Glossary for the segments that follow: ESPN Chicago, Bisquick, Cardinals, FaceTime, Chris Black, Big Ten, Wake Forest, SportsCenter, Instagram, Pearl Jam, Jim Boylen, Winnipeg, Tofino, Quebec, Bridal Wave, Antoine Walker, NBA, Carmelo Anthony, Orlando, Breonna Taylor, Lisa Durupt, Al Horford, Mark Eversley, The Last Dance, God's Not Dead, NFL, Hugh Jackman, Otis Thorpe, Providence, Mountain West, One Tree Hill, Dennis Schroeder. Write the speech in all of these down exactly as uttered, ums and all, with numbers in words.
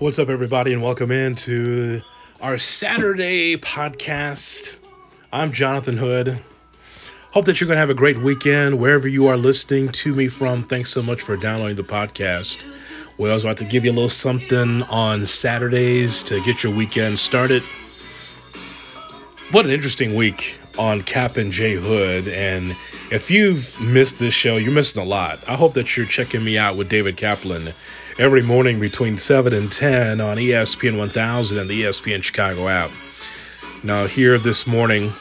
What's up, everybody, and welcome in to our Saturday podcast. I'm Jonathan Hood. Hope that you're going to have a great weekend wherever you are listening to me from. Thanks so much for downloading the podcast. We always like to give you a little something on Saturdays to get your weekend started. What an interesting week on Cap and J Hood, and if you've missed this show, you're missing a lot. I hope that you're checking me out with David Kaplan every morning between seven and ten on E S P N one thousand and the E S P N Chicago app. Now, here this morning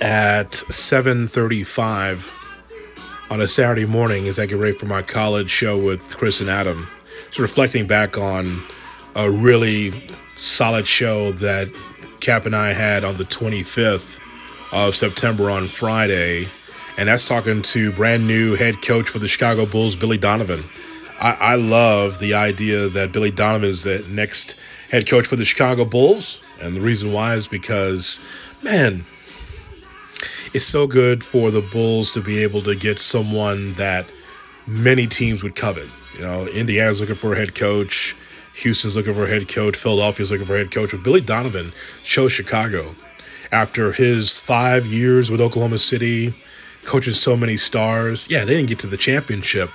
at seven thirty-five on a Saturday morning as I get ready for my college show with Chris and Adam. So reflecting back on a really solid show that Cap and I had on the twenty-fifth of September on Friday, and that's talking to brand new head coach for the Chicago Bulls, Billy Donovan. I, I love the idea that Billy Donovan is the next head coach for the Chicago Bulls, and the reason why is because, man, it's so good for the Bulls to be able to get someone that many teams would covet. You know, Indiana's looking for a head coach, Houston's looking for a head coach, Philadelphia's looking for a head coach, but Billy Donovan chose Chicago after his five years with Oklahoma City, coaching so many stars. Yeah, they didn't get to the championship,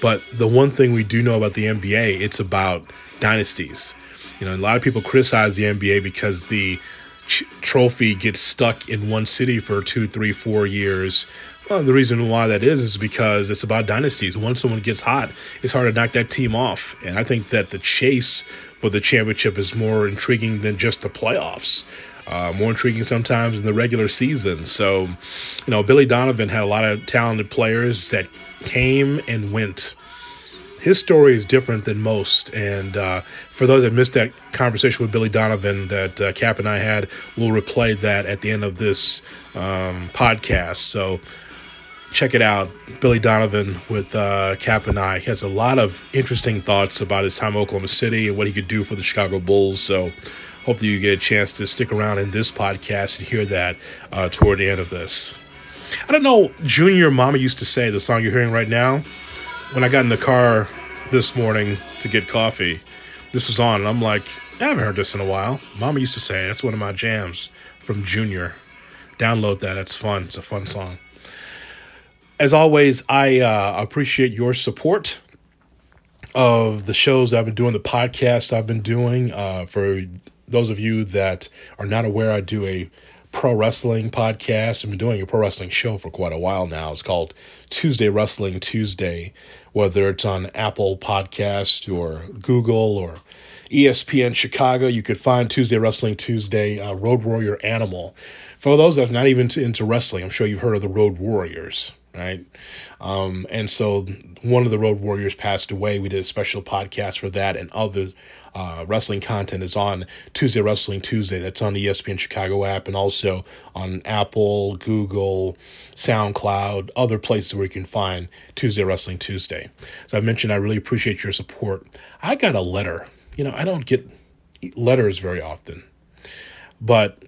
but the one thing we do know about the N B A, it's about dynasties. You know, a lot of people criticize the N B A because the ch- trophy gets stuck in one city for two, three, four years. Well, the reason why that is is because it's about dynasties. Once someone gets hot, it's hard to knock that team off. And I think that the chase for the championship is more intriguing than just the playoffs. Uh, more intriguing sometimes in the regular season. So, you know, Billy Donovan had a lot of talented players that came and went. His story is different than most. And uh, for those that missed that conversation with Billy Donovan that uh, Cap and I had, we'll replay that at the end of this um, podcast. So check it out. Billy Donovan with uh, Cap and I. He has a lot of interesting thoughts about his time in Oklahoma City and what he could do for the Chicago Bulls. So hope that you get a chance to stick around in this podcast and hear that uh, toward the end of this. I don't know, Junior Mama used to say, the song you're hearing right now, when I got in the car this morning to get coffee, this was on, and I'm like, I haven't heard this in a while. Mama used to say, that's one of my jams from Junior. Download that. That's fun. It's a fun song. As always, I uh, appreciate your support of the shows I've been doing, the podcast I've been doing uh, for those of you that are not aware, I do a pro wrestling podcast. I've been doing a pro wrestling show for quite a while now. It's called Tuesday Wrestling Tuesday, whether it's on Apple Podcast or Google or E S P N Chicago. You could find Tuesday Wrestling Tuesday, uh, Road Warrior Animal. For those that are not even into wrestling, I'm sure you've heard of the Road Warriors, right? Um, and so one of the Road Warriors passed away. We did a special podcast for that, and other uh, wrestling content is on Tuesday Wrestling Tuesday. That's on the E S P N Chicago app and also on Apple, Google, SoundCloud, other places where you can find Tuesday Wrestling Tuesday. As I mentioned, I really appreciate your support. I got a letter. You know, I don't get letters very often, but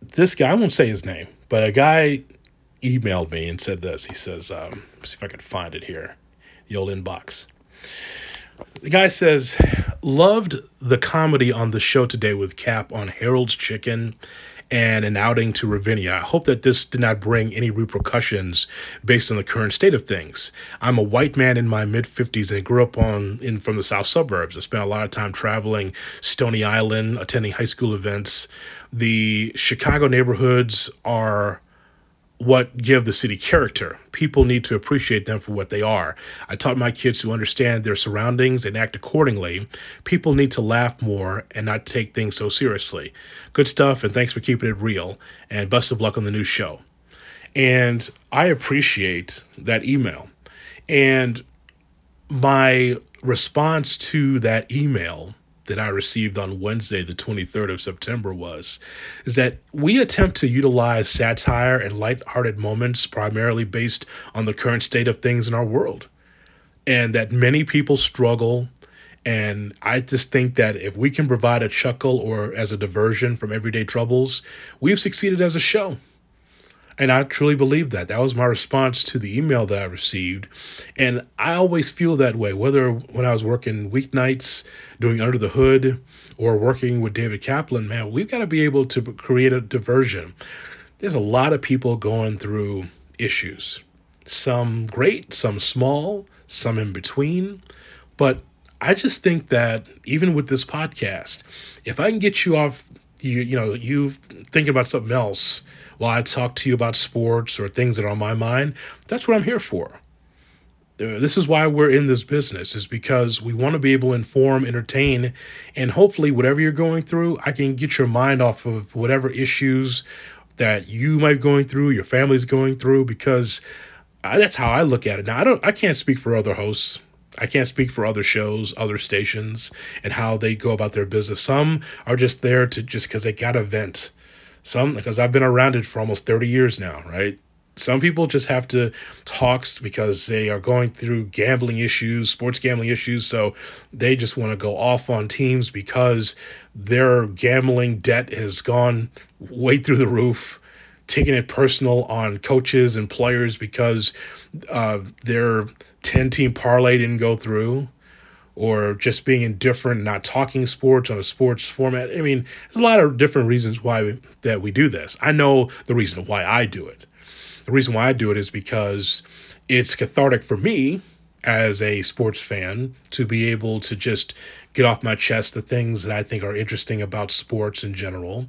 this guy, I won't say his name, but a guy emailed me and said this. He says, um, see if I can find it here, the old inbox. The guy says, loved the comedy on the show today with Cap on Harold's Chicken and an outing to Ravinia. I hope that this did not bring any repercussions based on the current state of things. I'm a white man in my mid-fifties and grew up on in from the south suburbs. I spent a lot of time traveling Stony Island, attending high school events. The Chicago neighborhoods are what give the city character. People need to appreciate them for what they are. I taught my kids to understand their surroundings and act accordingly. People need to laugh more and not take things so seriously. Good stuff, and thanks for keeping it real, and best of luck on the new show. And I appreciate that email. And my response to that email that I received on Wednesday, the twenty-third of September, was is that we attempt to utilize satire and lighthearted moments primarily based on the current state of things in our world, and that many people struggle. And I just think that if we can provide a chuckle or as a diversion from everyday troubles, we've succeeded as a show. And I truly believe that. That was my response to the email that I received. And I always feel that way, whether when I was working weeknights, doing Under the Hood, or working with David Kaplan. Man, we've got to be able to create a diversion. There's a lot of people going through issues, some great, some small, some in between. But I just think that even with this podcast, if I can get you off, you you know, you thinking about something else while I talk to you about sports or things that are on my mind, that's what I'm here for. This is why we're in this business, is because we want to be able to inform, entertain, and hopefully whatever you're going through, I can get your mind off of whatever issues that you might be going through, your family's going through, because I, that's how I look at it. Now, I don't, I can't speak for other hosts. I can't speak for other shows, other stations, and how they go about their business. Some are just there to just because they got to vent. Some, because I've been around it for almost thirty years now, right? Some people just have to talk because they are going through gambling issues, sports gambling issues, so they just want to go off on teams because their gambling debt has gone way through the roof, taking it personal on coaches and players because uh, their ten-team parlay didn't go through, or just being indifferent, not talking sports on a sports format. I mean, there's a lot of different reasons why we, that we do this. I know the reason why I do it. The reason why I do it is because it's cathartic for me as a sports fan to be able to just get off my chest the things that I think are interesting about sports in general.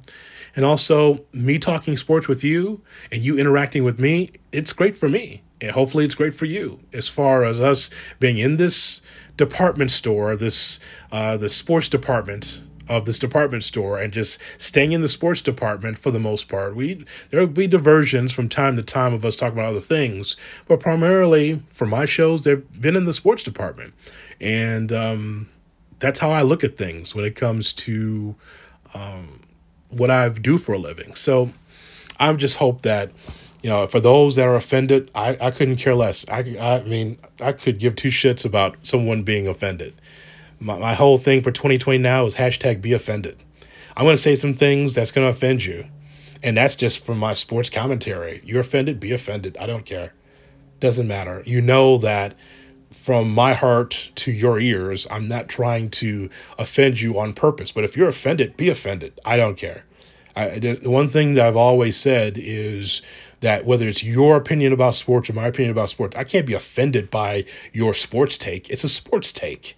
And also, me talking sports with you and you interacting with me, it's great for me. And hopefully it's great for you. As far as us being in this department store, this uh, the sports department of this department store, and just staying in the sports department for the most part. We there will be diversions from time to time of us talking about other things, but primarily for my shows, they've been in the sports department. And um, that's how I look at things when it comes to um, what I do for a living. So I just hope that, you know, for those that are offended, I, I couldn't care less. I, I mean, I could give two shits about someone being offended. My, my whole thing for twenty twenty now is hashtag be offended. I'm going to say some things that's going to offend you. And that's just from my sports commentary. You're offended, be offended. I don't care. Doesn't matter. You know that from my heart to your ears, I'm not trying to offend you on purpose. But if you're offended, be offended. I don't care. I, the one thing that I've always said is that whether it's your opinion about sports or my opinion about sports, I can't be offended by your sports take. It's a sports take.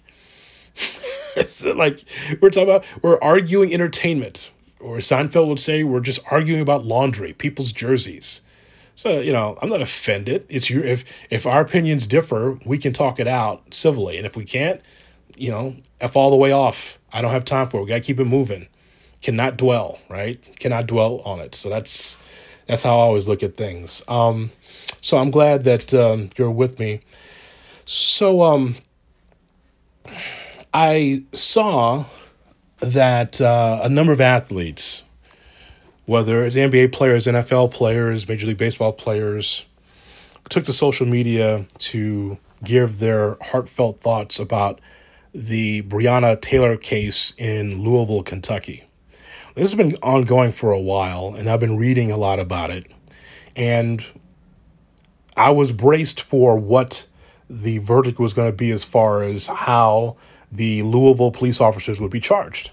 It's like we're talking about, we're arguing entertainment, or Seinfeld would say, we're just arguing about laundry, people's jerseys. So, you know, I'm not offended. It's your, if, if our opinions differ, we can talk it out civilly. And if we can't, you know, F all the way off. I don't have time for it. We got to keep it moving. Cannot dwell, right? Cannot dwell on it. So that's, that's how I always look at things. Um, so I'm glad that, um, you're with me. So, um, I saw that uh, a number of athletes, whether it's N B A players, N F L players, Major League Baseball players, took to social media to give their heartfelt thoughts about the Breonna Taylor case in Louisville, Kentucky. This has been ongoing for a while, and I've been reading a lot about it. And I was braced for what the verdict was going to be as far as how the Louisville police officers would be charged.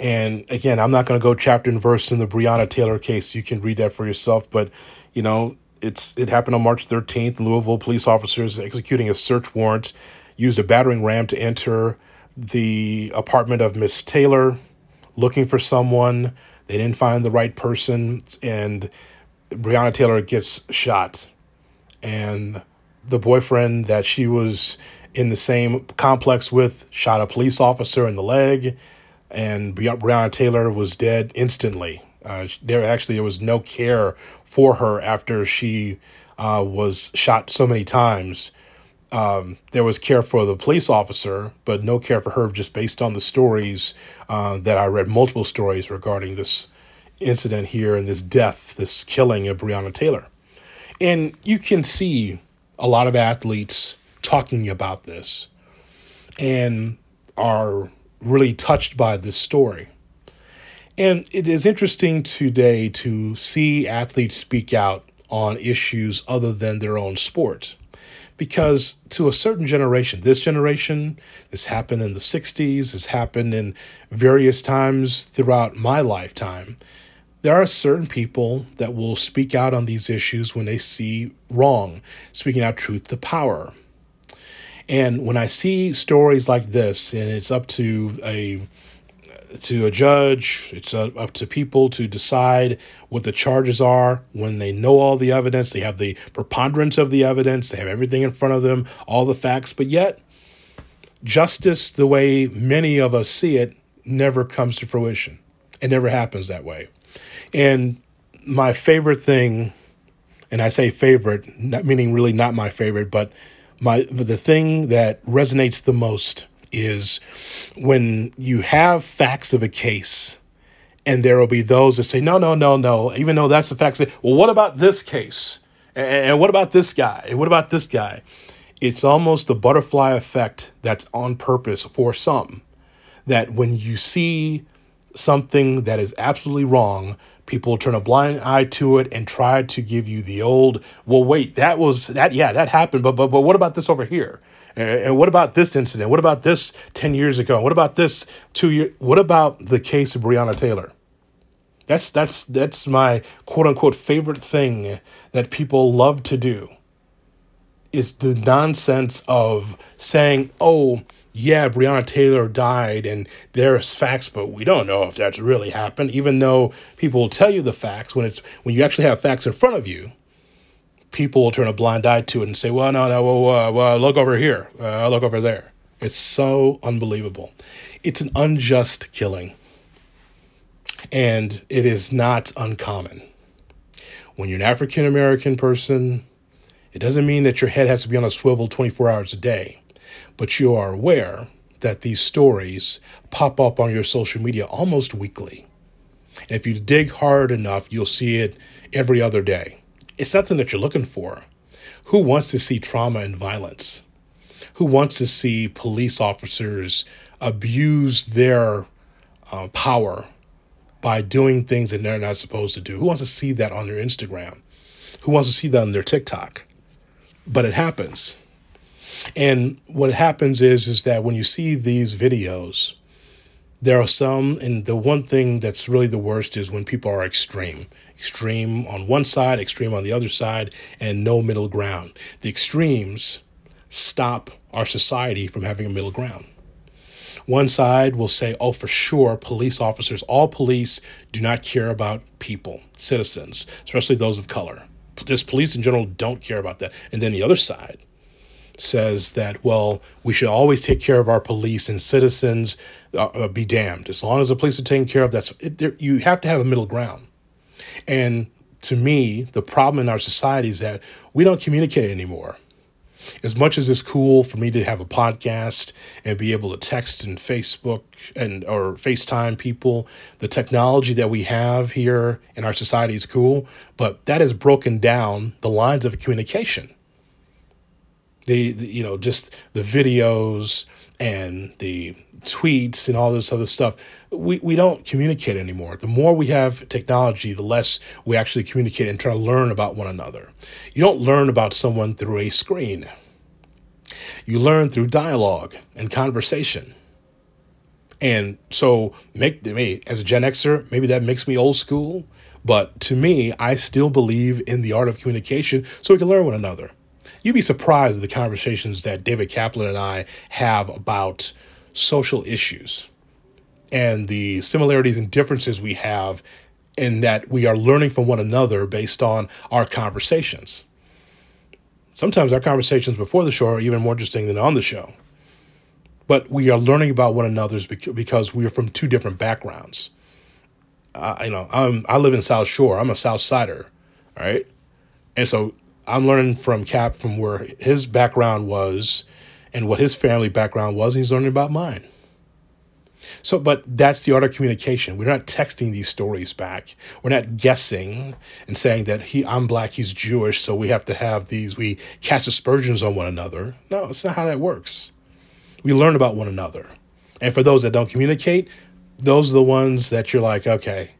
And again, I'm not going to go chapter and verse in the Breonna Taylor case. You can read that for yourself. But, you know, it's it happened on March thirteenth. Louisville police officers executing a search warrant used a battering ram to enter the apartment of Miss Taylor, looking for someone. They didn't find the right person. And Breonna Taylor gets shot. And the boyfriend that she was in the same complex with shot a police officer in the leg, and Breonna Taylor was dead instantly. Uh, there actually, there was no care for her after she uh, was shot so many times. Um, there was care for the police officer, but no care for her, just based on the stories uh, that I read, multiple stories regarding this incident here and this death, this killing of Breonna Taylor. And you can see a lot of athletes talking about this and are really touched by this story. And it is interesting today to see athletes speak out on issues other than their own sport. Because to a certain generation, this generation, this happened in the sixties, this happened in various times throughout my lifetime, there are certain people that will speak out on these issues when they see wrong, speaking out truth to power. And when I see stories like this, and it's up to a to a judge, it's up to people to decide what the charges are when they know all the evidence, they have the preponderance of the evidence, they have everything in front of them, all the facts, but yet justice, the way many of us see it, never comes to fruition. It never happens that way. And my favorite thing, and I say favorite, not meaning really not my favorite, but my the thing that resonates the most is when you have facts of a case and there will be those that say, no, no, no, no, even though that's the facts. Well, what about this case? And what about this guy? And what about this guy? It's almost the butterfly effect that's on purpose for some, that when you see something that is absolutely wrong, people turn a blind eye to it and try to give you the old, well, wait, that was that. Yeah, that happened. But but but what about this over here? And what about this incident? What about this ten years ago? What about this two years? What about the case of Breonna Taylor? That's that's that's my quote unquote favorite thing that people love to do, is the nonsense of saying, oh, yeah, Breonna Taylor died and there's facts, but we don't know if that's really happened, even though people will tell you the facts. When it's when you actually have facts in front of you, people will turn a blind eye to it and say, well, no, no, well, uh, well look over here, uh, look over there. It's so unbelievable. It's an unjust killing, and it is not uncommon. When you're an African-American person, it doesn't mean that your head has to be on a swivel twenty-four hours a day. But you are aware that these stories pop up on your social media almost weekly. And if you dig hard enough, you'll see it every other day. It's nothing that you're looking for. Who wants to see trauma and violence? Who wants to see police officers abuse their uh, power by doing things that they're not supposed to do? Who wants to see that on their Instagram? Who wants to see that on their TikTok? But it happens. And what happens is, is that when you see these videos, there are some, and the one thing that's really the worst is when people are extreme, extreme on one side, extreme on the other side, and no middle ground. The extremes stop our society from having a middle ground. One side will say, oh, for sure, police officers, all police do not care about people, citizens, especially those of color. Just police in general don't care about that. And then the other side says that, well, we should always take care of our police and citizens, uh, be damned. As long as the police are taken care of, that's it, there, you have to have a middle ground. And to me, the problem in our society is that we don't communicate anymore. As much as it's cool for me to have a podcast and be able to text and Facebook and or FaceTime people, the technology that we have here in our society is cool, but that has broken down the lines of communication. The, you know, just the videos and the tweets and all this other stuff, we, we don't communicate anymore. The more we have technology, the less we actually communicate and try to learn about one another. You don't learn about someone through a screen. You learn through dialogue and conversation. And so make me, as a Gen Xer, maybe that makes me old school, but to me, I still believe in the art of communication so we can learn one another. You'd be surprised at the conversations that David Kaplan and I have about social issues and the similarities and differences we have in that we are learning from one another based on our conversations. Sometimes our conversations before the show are even more interesting than on the show. But we are learning about one another because we are from two different backgrounds. Uh, you know, I'm, I live in South Shore. I'm a South Sider, all right? And so I'm learning from Cap from where his background was and what his family background was, and he's learning about mine. So, but that's the art of communication. We're not texting these stories back. We're not guessing and saying that he, I'm black, he's Jewish, so we have to have these, we cast aspersions on one another. No, it's not how that works. We learn about one another. And for those that don't communicate, those are the ones that you're like, okay,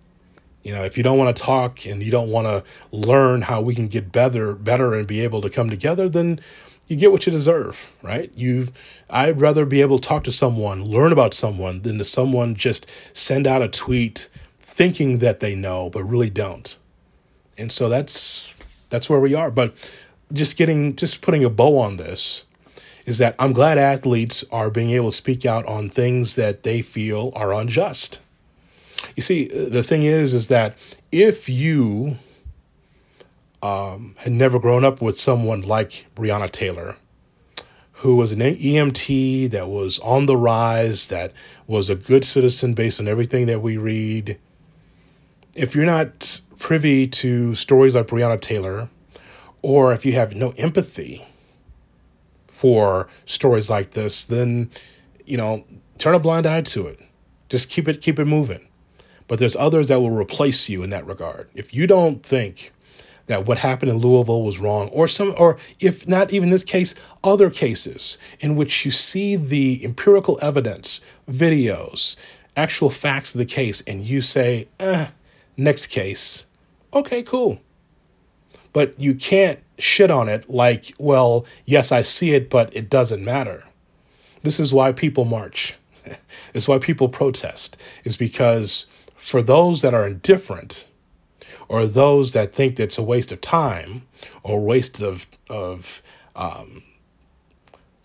you know, if you don't want to talk and you don't want to learn how we can get better, better and be able to come together, then you get what you deserve, right? You've, I'd rather be able to talk to someone, learn about someone, than to someone just send out a tweet thinking that they know, but really don't. And so that's that's where we are. But just getting, just putting a bow on this is that I'm glad athletes are being able to speak out on things that they feel are unjust. You see, the thing is, is that if you um, had never grown up with someone like Breonna Taylor, who was an E M T that was on the rise, that was a good citizen based on everything that we read, if you're not privy to stories like Breonna Taylor, or if you have no empathy for stories like this, then, you know, turn a blind eye to it. Just keep it, keep it moving. But there's others that will replace you in that regard. If you don't think that what happened in Louisville was wrong, or some, or if not even this case, other cases in which you see the empirical evidence, videos, actual facts of the case, and you say, eh, next case. Okay, cool. But you can't shit on it like, well, yes, I see it, but it doesn't matter. This is why people march. It's why people protest. It's because for those that are indifferent, or those that think it's a waste of time or waste of of um,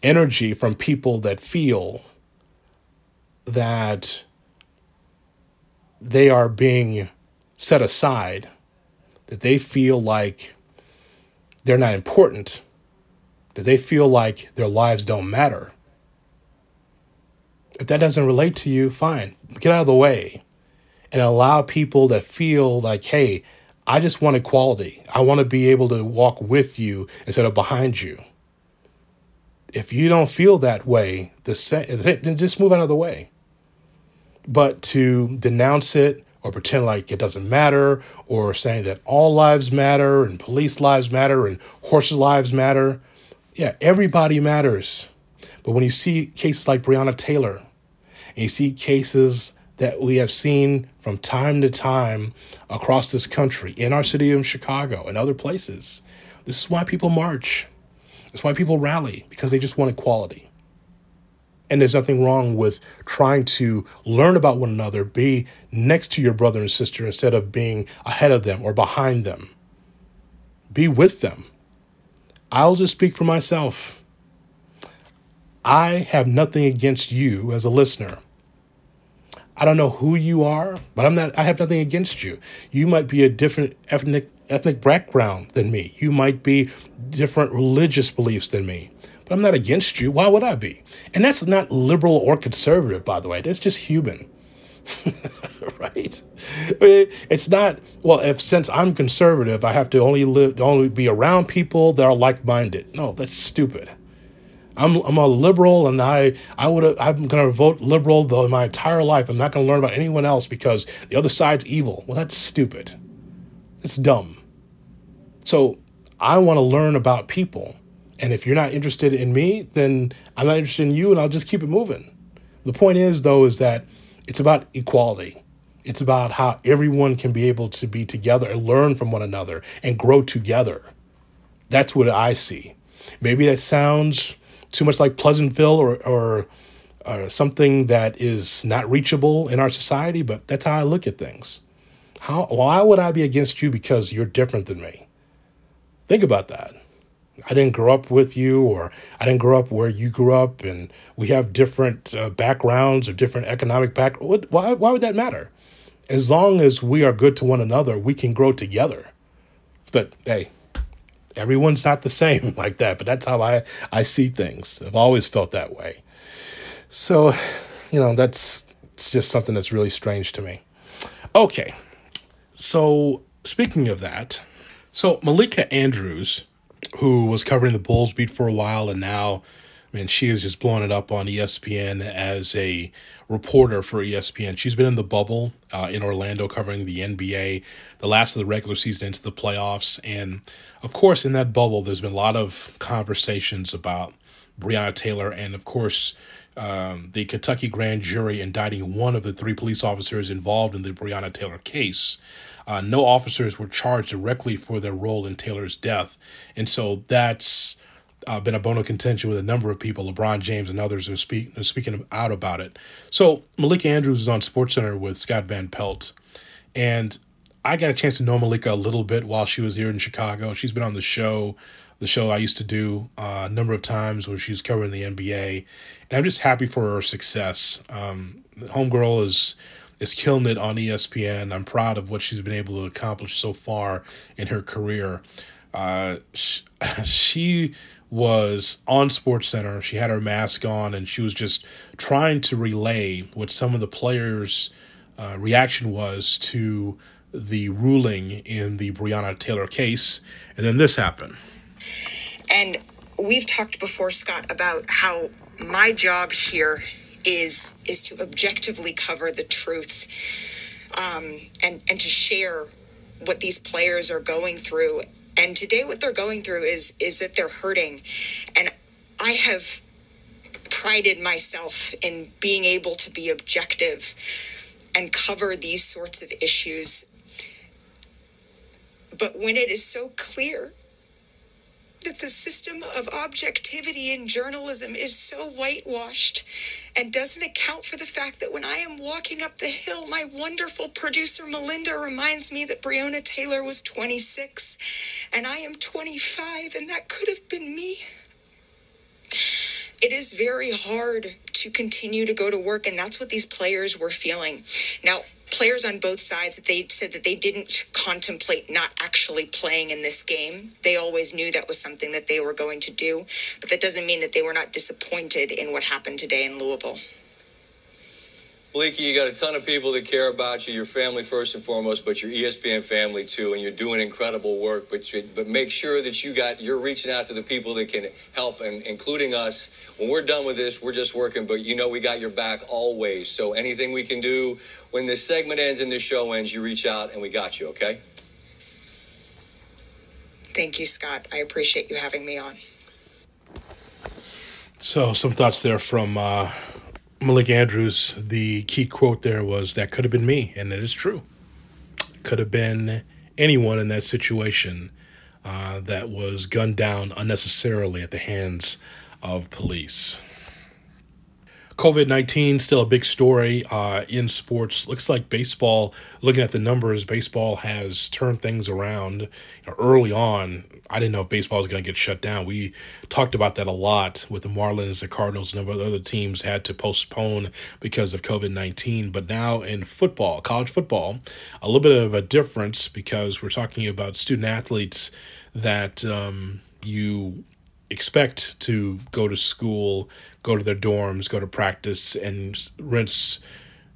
energy from people that feel that they are being set aside, that they feel like they're not important, that they feel like their lives don't matter. If that doesn't relate to you, fine, get out of the way and allow people that feel like, hey, I just want equality. I want to be able to walk with you instead of behind you. If you don't feel that way, the sa- then just move out of the way. But to denounce it, or pretend like it doesn't matter, or saying that all lives matter, and police lives matter, and horses' lives matter. Yeah, everybody matters. But when you see cases like Breonna Taylor, and you see cases that we have seen from time to time across this country, in our city of Chicago, and other places, this is why people march. It's why people rally, because they just want equality. And there's nothing wrong with trying to learn about one another, be next to your brother and sister instead of being ahead of them or behind them. Be with them. I'll just speak for myself. I have nothing against you as a listener. I don't know who you are, but I'm not, I have nothing against you. You might be a different ethnic, ethnic background than me. You might be different religious beliefs than me. But I'm not against you. Why would I be? And that's not liberal or conservative, by the way. That's just human, right? I mean, it's not, well, if since I'm conservative, I have to only live, only be around people that are like-minded. No, that's stupid. I'm I'm a liberal, and I I would I'm gonna vote liberal though in my entire life. I'm not gonna learn about anyone else because the other side's evil. Well, that's stupid. It's dumb. So I want to learn about people. And if you're not interested in me, then I'm not interested in you, and I'll just keep it moving. The point is, though, is that it's about equality. It's about how everyone can be able to be together and learn from one another and grow together. That's what I see. Maybe that sounds too much like Pleasantville or, or, or something that is not reachable in our society, but that's how I look at things. How, why would I be against you because you're different than me? Think about that. I didn't grow up with you, or I didn't grow up where you grew up, and we have different uh, backgrounds or different economic backgrounds. Why, why would that matter? As long as we are good to one another, we can grow together. But, hey, everyone's not the same like that, but that's how I, I see things. I've always felt that way. So, you know, that's it's just something that's really strange to me. Okay, so speaking of that, so Malika Andrews, who was covering the Bulls beat for a while, and now, I mean, she is just blowing it up on E S P N as a reporter for E S P N. She's been in the bubble uh, in Orlando covering the N B A, the last of the regular season into the playoffs. And, of course, in that bubble, there's been a lot of conversations about Breonna Taylor and, of course, um, the Kentucky grand jury indicting one of the three police officers involved in the Breonna Taylor case. Uh, no officers were charged directly for their role in Taylor's death. And so that's uh, been a bone of contention with a number of people. LeBron James and others are, speak, are speaking out about it. So Malika Andrews is on SportsCenter with Scott Van Pelt. And I got a chance to know Malika a little bit while she was here in Chicago. She's been on the show, the show I used to do uh, a number of times when she was covering the N B A. And I'm just happy for her success. Um, Homegirl is is killing it on E S P N. I'm proud of what she's been able to accomplish so far in her career. Uh, she, she was on SportsCenter. She had her mask on, and she was just trying to relay what some of the players' uh, reaction was to the ruling in the Breonna Taylor case. And then this happened. And we've talked before, Scott, about how my job here is is to objectively cover the truth um, and, and to share what these players are going through. And today what they're going through is is that they're hurting. And I have prided myself in being able to be objective and cover these sorts of issues. But when it is so clear that the system of objectivity in journalism is so whitewashed and doesn't account for the fact that when I am walking up the hill, my wonderful producer Melinda reminds me that Breonna Taylor was twenty-six and I am twenty-five, and that could have been me. It is very hard to continue to go to work, and that's what these players were feeling. Now, players on both sides, that they said that they didn't contemplate not actually playing in this game. They always knew that was something that they were going to do, but that doesn't mean that they were not disappointed in what happened today in Louisville. Malika, you got a ton of people that care about you, your family first and foremost, but your E S P N family too, and you're doing incredible work, but you, but make sure that you got, you're reaching out to the people that can help, and including us. When we're done with this, we're just working, but you know we got your back always, so anything we can do, when this segment ends and this show ends, you reach out and we got you, okay? Thank you, Scott. I appreciate you having me on. So some thoughts there from... Uh... Malika Andrews. The key quote there was, that could have been me, and it is true. Could have been anyone in that situation uh, that was gunned down unnecessarily at the hands of police. COVID nineteen, still a big story uh, in sports. Looks like baseball, looking at the numbers, baseball has turned things around. You know, early on, I didn't know if baseball was going to get shut down. We talked about that a lot with the Marlins, the Cardinals, a number of other teams had to postpone because of COVID nineteen. But now in football, college football, a little bit of a difference, because we're talking about student-athletes that um, you expect to go to school, go to their dorms, go to practice, and rinse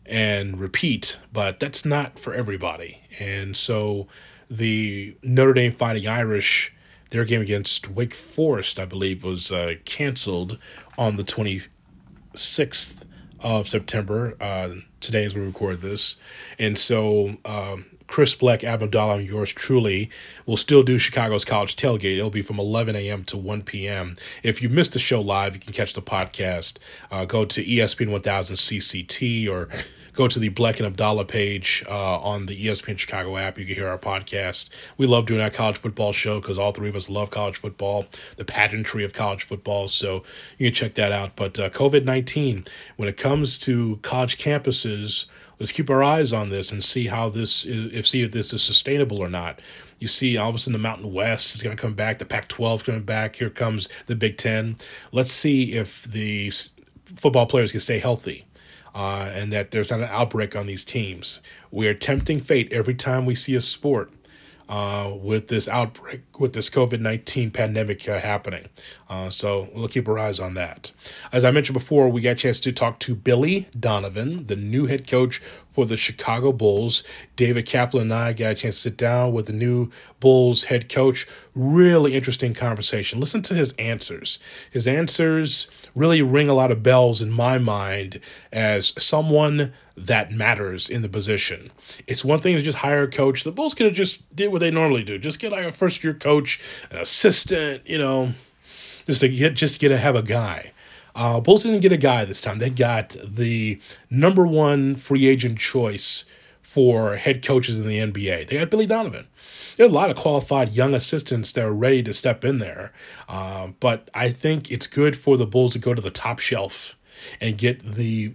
and repeat, but that's not for everybody. And so the Notre Dame Fighting Irish, their game against Wake Forest, I believe, was uh, canceled on the twenty-sixth of September. Uh, today as we record this. And so... Um, Chris Black, Abdullah, and yours truly will still do Chicago's College Tailgate. It'll be from eleven a.m. to one p.m. If you missed the show live, you can catch the podcast. Uh, go to E S P N one thousand C C T, or go to the Black and Abdullah page uh, on the E S P N Chicago app. You can hear our podcast. We love doing our college football show because all three of us love college football, the pageantry of college football. So you can check that out. But uh, COVID nineteen, when it comes to college campuses, let's keep our eyes on this and see how this is, if see if this is sustainable or not. You see, all of a sudden the Mountain West is going to come back, the Pac twelve is coming back, here comes the Big Ten. Let's see if the football players can stay healthy uh, and that there's not an outbreak on these teams. We're tempting fate every time we see a sport uh, with this outbreak, with this COVID nineteen pandemic uh, happening. Uh, so we'll keep our eyes on that. As I mentioned before, we got a chance to talk to Billy Donovan, the new head coach for the Chicago Bulls. David Kaplan and I got a chance to sit down with the new Bulls head coach. Really interesting conversation. Listen to his answers. His answers really ring a lot of bells in my mind as someone that matters in the position. It's one thing to just hire a coach. The Bulls could have just did what they normally do. Just get like a first-year coach, an assistant, you know, Just to get, just get to have a guy. Uh, Bulls didn't get a guy this time. They got the number one free agent choice for head coaches in the N B A. They got Billy Donovan. There are a lot of qualified young assistants that are ready to step in there. Uh, but I think it's good for the Bulls to go to the top shelf and get the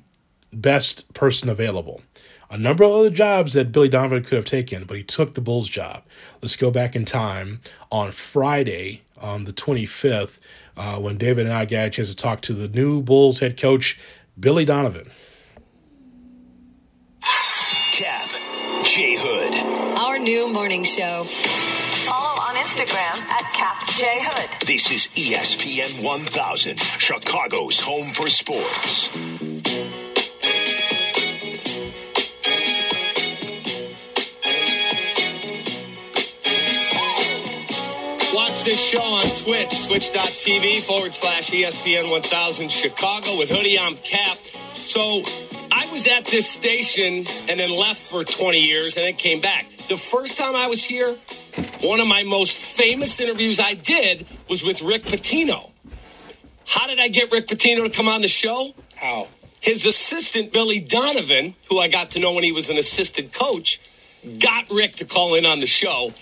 best person available. A number of other jobs that Billy Donovan could have taken, but he took the Bulls job. Let's go back in time on Friday, on the twenty-fifth, uh, when David and I got a chance to talk to the new Bulls head coach, Billy Donovan. Cap, J. Hood. Our new morning show. Follow on Instagram at Cap J. Hood. This is E S P N one thousand, Chicago's home for sports. Watch this show on Twitch, twitch.tv forward slash ESPN 1000 Chicago. With Hoodie, I'm Cap. So I was at this station and then left for twenty years and then came back. The first time I was here, one of my most famous interviews I did was with Rick Pitino. How did I get Rick Pitino to come on the show? How? His assistant, Billy Donovan, who I got to know when he was an assistant coach, got Rick to call in on the show.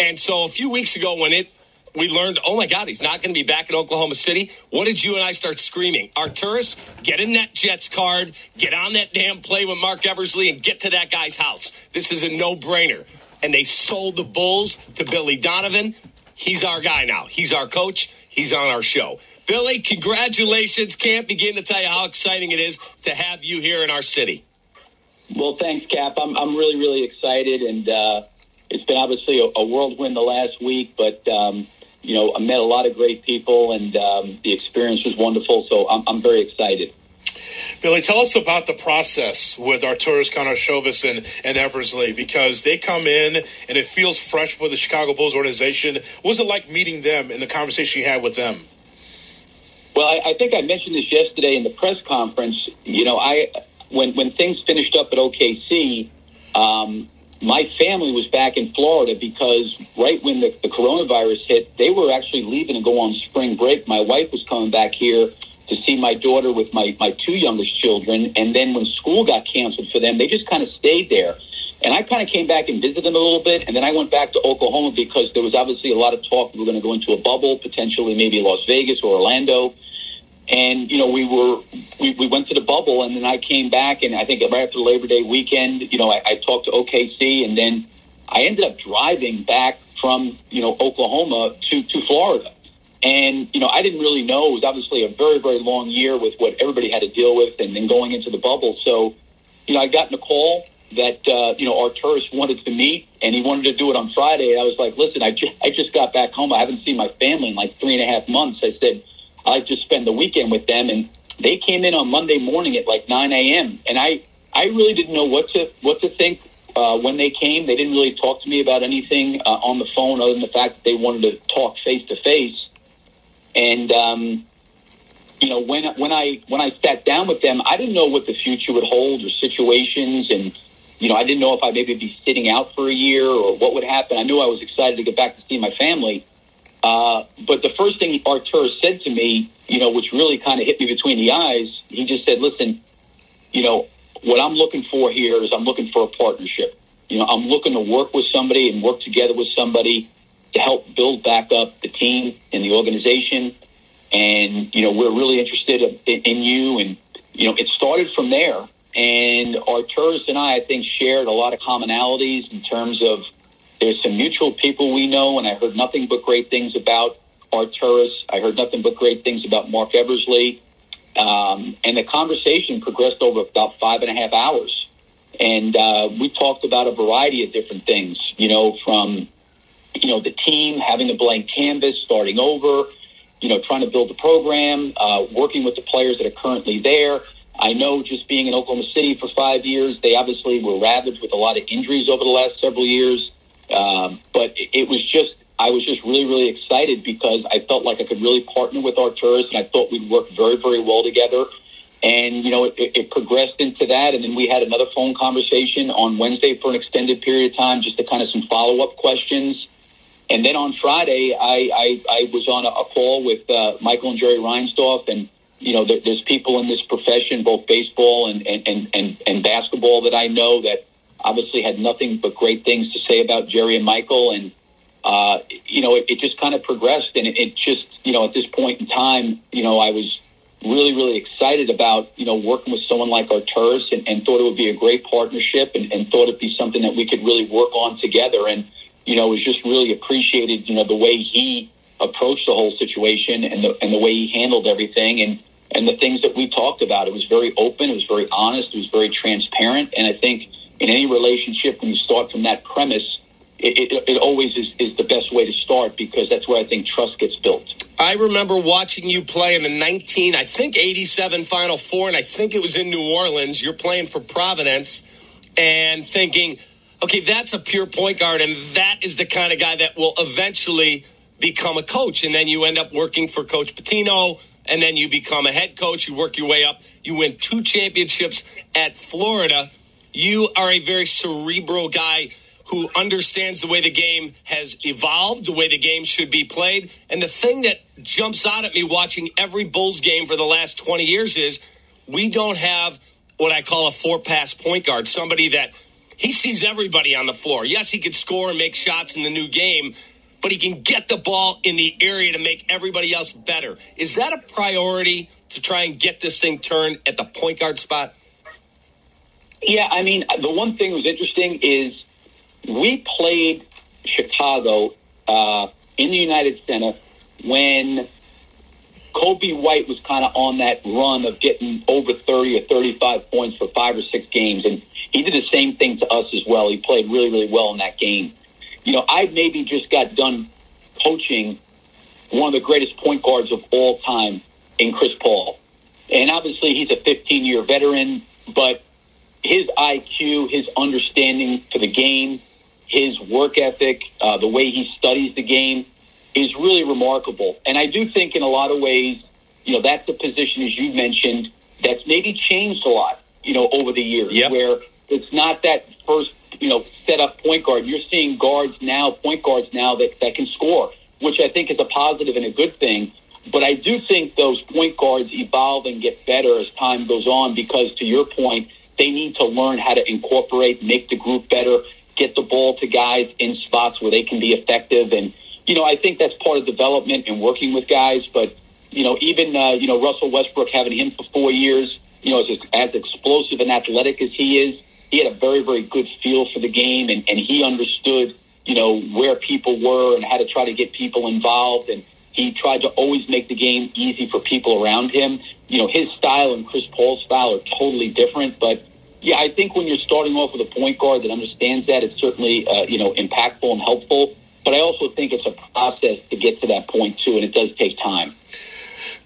And so a few weeks ago when it we learned, oh, my God, he's not going to be back in Oklahoma City. What did you and I start screaming? Arturas, get in that Jets card. Get on that damn play with Mark Eversley and get to that guy's house. This is a no-brainer. And they sold the Bulls to Billy Donovan. He's our guy now. He's our coach. He's on our show. Billy, congratulations. Can't begin to tell you how exciting it is to have you here in our city. Well, thanks, Cap. I'm, I'm really, really excited. And uh, it's been obviously a, a whirlwind the last week, but... Um, You know, I met a lot of great people, and um, the experience was wonderful, so I'm, I'm very excited. Billy, tell us about the process with Arturas Karnisovas and, and Eversley, because they come in, and it feels fresh for the Chicago Bulls organization. What was it like meeting them and the conversation you had with them? Well, I, I think I mentioned this yesterday in the press conference. You know, I when, when things finished up at O K C, um my family was back in Florida because right when the, the coronavirus hit, they were actually leaving to go on spring break. My wife was coming back here to see my daughter with my, my two youngest children. And then when school got canceled for them, they just kind of stayed there. And I kind of came back and visited them a little bit. And then I went back to Oklahoma because there was obviously a lot of talk we were going to go into a bubble, potentially maybe Las Vegas or Orlando. And, you know, we were we, we went to the bubble, and then I came back, and I think right after Labor Day weekend, you know, I, I talked to O K C, and then I ended up driving back from, you know, Oklahoma to, to Florida. And, you know, I didn't really know. It was obviously a very, very long year with what everybody had to deal with and then going into the bubble. So, you know, I got in a call that, uh, you know, Arturas wanted to meet, and he wanted to do it on Friday. And I was like, listen, I, ju- I just got back home. I haven't seen my family in like three and a half months. I said, I just spend the weekend with them, and they came in on Monday morning at like nine a.m. And I, I really didn't know what to what to think uh, when they came. They didn't really talk to me about anything uh, on the phone other than the fact that they wanted to talk face to face. And um, you know, when when I when I sat down with them, I didn't know what the future would hold or situations, and you know, I didn't know if I'd maybe be sitting out for a year or what would happen. I knew I was excited to get back to see my family. Uh, but the first thing Arturas said to me, you know, which really kind of hit me between the eyes, he just said, listen, you know, what I'm looking for here is I'm looking for a partnership. You know, I'm looking to work with somebody and work together with somebody to help build back up the team and the organization. And, you know, we're really interested in, in you. And, you know, it started from there. And Arturas and I, I think, shared a lot of commonalities in terms of, there's some mutual people we know, and I heard nothing but great things about Arturas. I heard nothing but great things about Mark Eversley. Um, and the conversation progressed over about five and a half hours. And uh, we talked about a variety of different things, you know, from, you know, the team, having a blank canvas, starting over, you know, trying to build the program, uh, working with the players that are currently there. I know just being in Oklahoma City for five years, they obviously were ravaged with a lot of injuries over the last several years. Um, but it was just, I was just really, really excited because I felt like I could really partner with Arturas, and I thought we'd work very, very well together. And, you know, it, it progressed into that. And then we had another phone conversation on Wednesday for an extended period of time, just to kind of some follow-up questions. And then on Friday, I, I, I was on a, a call with uh, Michael and Jerry Reinsdorf, and you know, there, there's people in this profession, both baseball and, and, and, and, and basketball, that I know that obviously had nothing but great things to say about Jerry and Michael. And, uh, you know, it, it just kind of progressed. And it, it just, you know, at this point in time, you know, I was really, really excited about, you know, working with someone like Arturas, and, and thought it would be a great partnership, and, and thought it'd be something that we could really work on together. And, you know, it was just really appreciated, you know, the way he approached the whole situation, and the, and the way he handled everything, and, and the things that we talked about. It was very open. It was very honest. It was very transparent. And I think in any relationship, when you start from that premise, it, it, it always is, is the best way to start, because that's where I think trust gets built. I remember watching you play in the nineteen, I think eighty-seven Final Four, and I think it was in New Orleans. You're playing for Providence, and thinking, okay, that's a pure point guard, and that is the kind of guy that will eventually become a coach. And then you end up working for Coach Pitino, and then you become a head coach. You work your way up. You win two championships at Florida. You are a very cerebral guy who understands the way the game has evolved, the way the game should be played. And the thing that jumps out at me watching every Bulls game for the last twenty years is we don't have what I call a four-pass point guard, somebody that he sees everybody on the floor. Yes, he could score and make shots in the new game, but he can get the ball in the area to make everybody else better. Is that a priority to try and get this thing turned at the point guard spot? Yeah, I mean, the one thing that was interesting is we played Chicago uh, in the United Center when Coby White was kind of on that run of getting over thirty or thirty-five points for five or six games. And he did the same thing to us as well. He played really, really well in that game. You know, I maybe just got done coaching one of the greatest point guards of all time in Chris Paul. And obviously he's a fifteen-year veteran, but his I Q, his understanding for the game, his work ethic, uh, the way he studies the game is really remarkable. And I do think in a lot of ways, you know, that's a position, as you mentioned, that's maybe changed a lot, you know, over the years. Yep. Where it's not that first, you know, set up point guard. You're seeing guards now, point guards now that, that can score, which I think is a positive and a good thing. But I do think those point guards evolve and get better as time goes on, because to your point, they need to learn how to incorporate, make the group better, get the ball to guys in spots where they can be effective. And, you know, I think that's part of development and working with guys. But, you know, even, uh, you know, Russell Westbrook, having him for four years, you know, as, as explosive and athletic as he is, he had a very, very good feel for the game, and, and he understood, you know, where people were and how to try to get people involved. And he tried to always make the game easy for people around him. You know, his style and Chris Paul's style are totally different. But, yeah, I think when you're starting off with a point guard that understands that, it's certainly, uh, you know, impactful and helpful. But I also think it's a process to get to that point, too, and it does take time.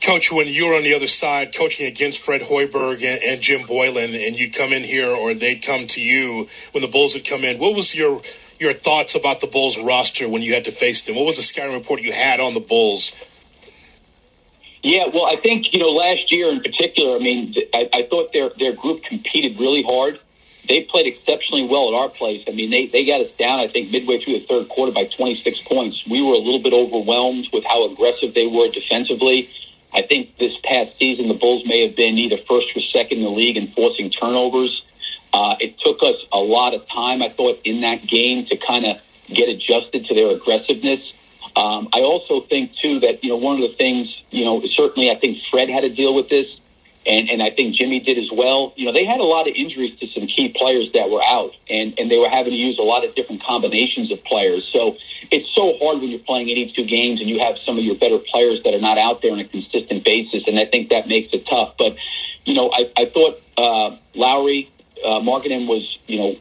Coach, when you were on the other side coaching against Fred Hoiberg and, and Jim Boylen, and you'd come in here or they'd come to you when the Bulls would come in, what was your your thoughts about the Bulls roster when you had to face them? What was the scouting report you had on the Bulls? Yeah, well, I think, you know, last year in particular, I mean, I, I thought their, their group competed really hard. They played exceptionally well at our place. I mean, they, they got us down, I think, midway through the third quarter by twenty-six points. We were a little bit overwhelmed with how aggressive they were defensively. I think this past season, the Bulls may have been either first or second in the league in forcing turnovers. Uh, it took us a lot of time, I thought, in that game to kind of get adjusted to their aggressiveness. Um, I also think, too, that, you know, one of the things, you know, certainly I think Fred had to deal with this, and, and I think Jimmy did as well. You know, they had a lot of injuries to some key players that were out, and, and they were having to use a lot of different combinations of players. So it's so hard when you're playing eighty-two games and you have some of your better players that are not out there on a consistent basis, and I think that makes it tough. But, you know, I, I thought uh, Lauri uh, Markkanen was, you know,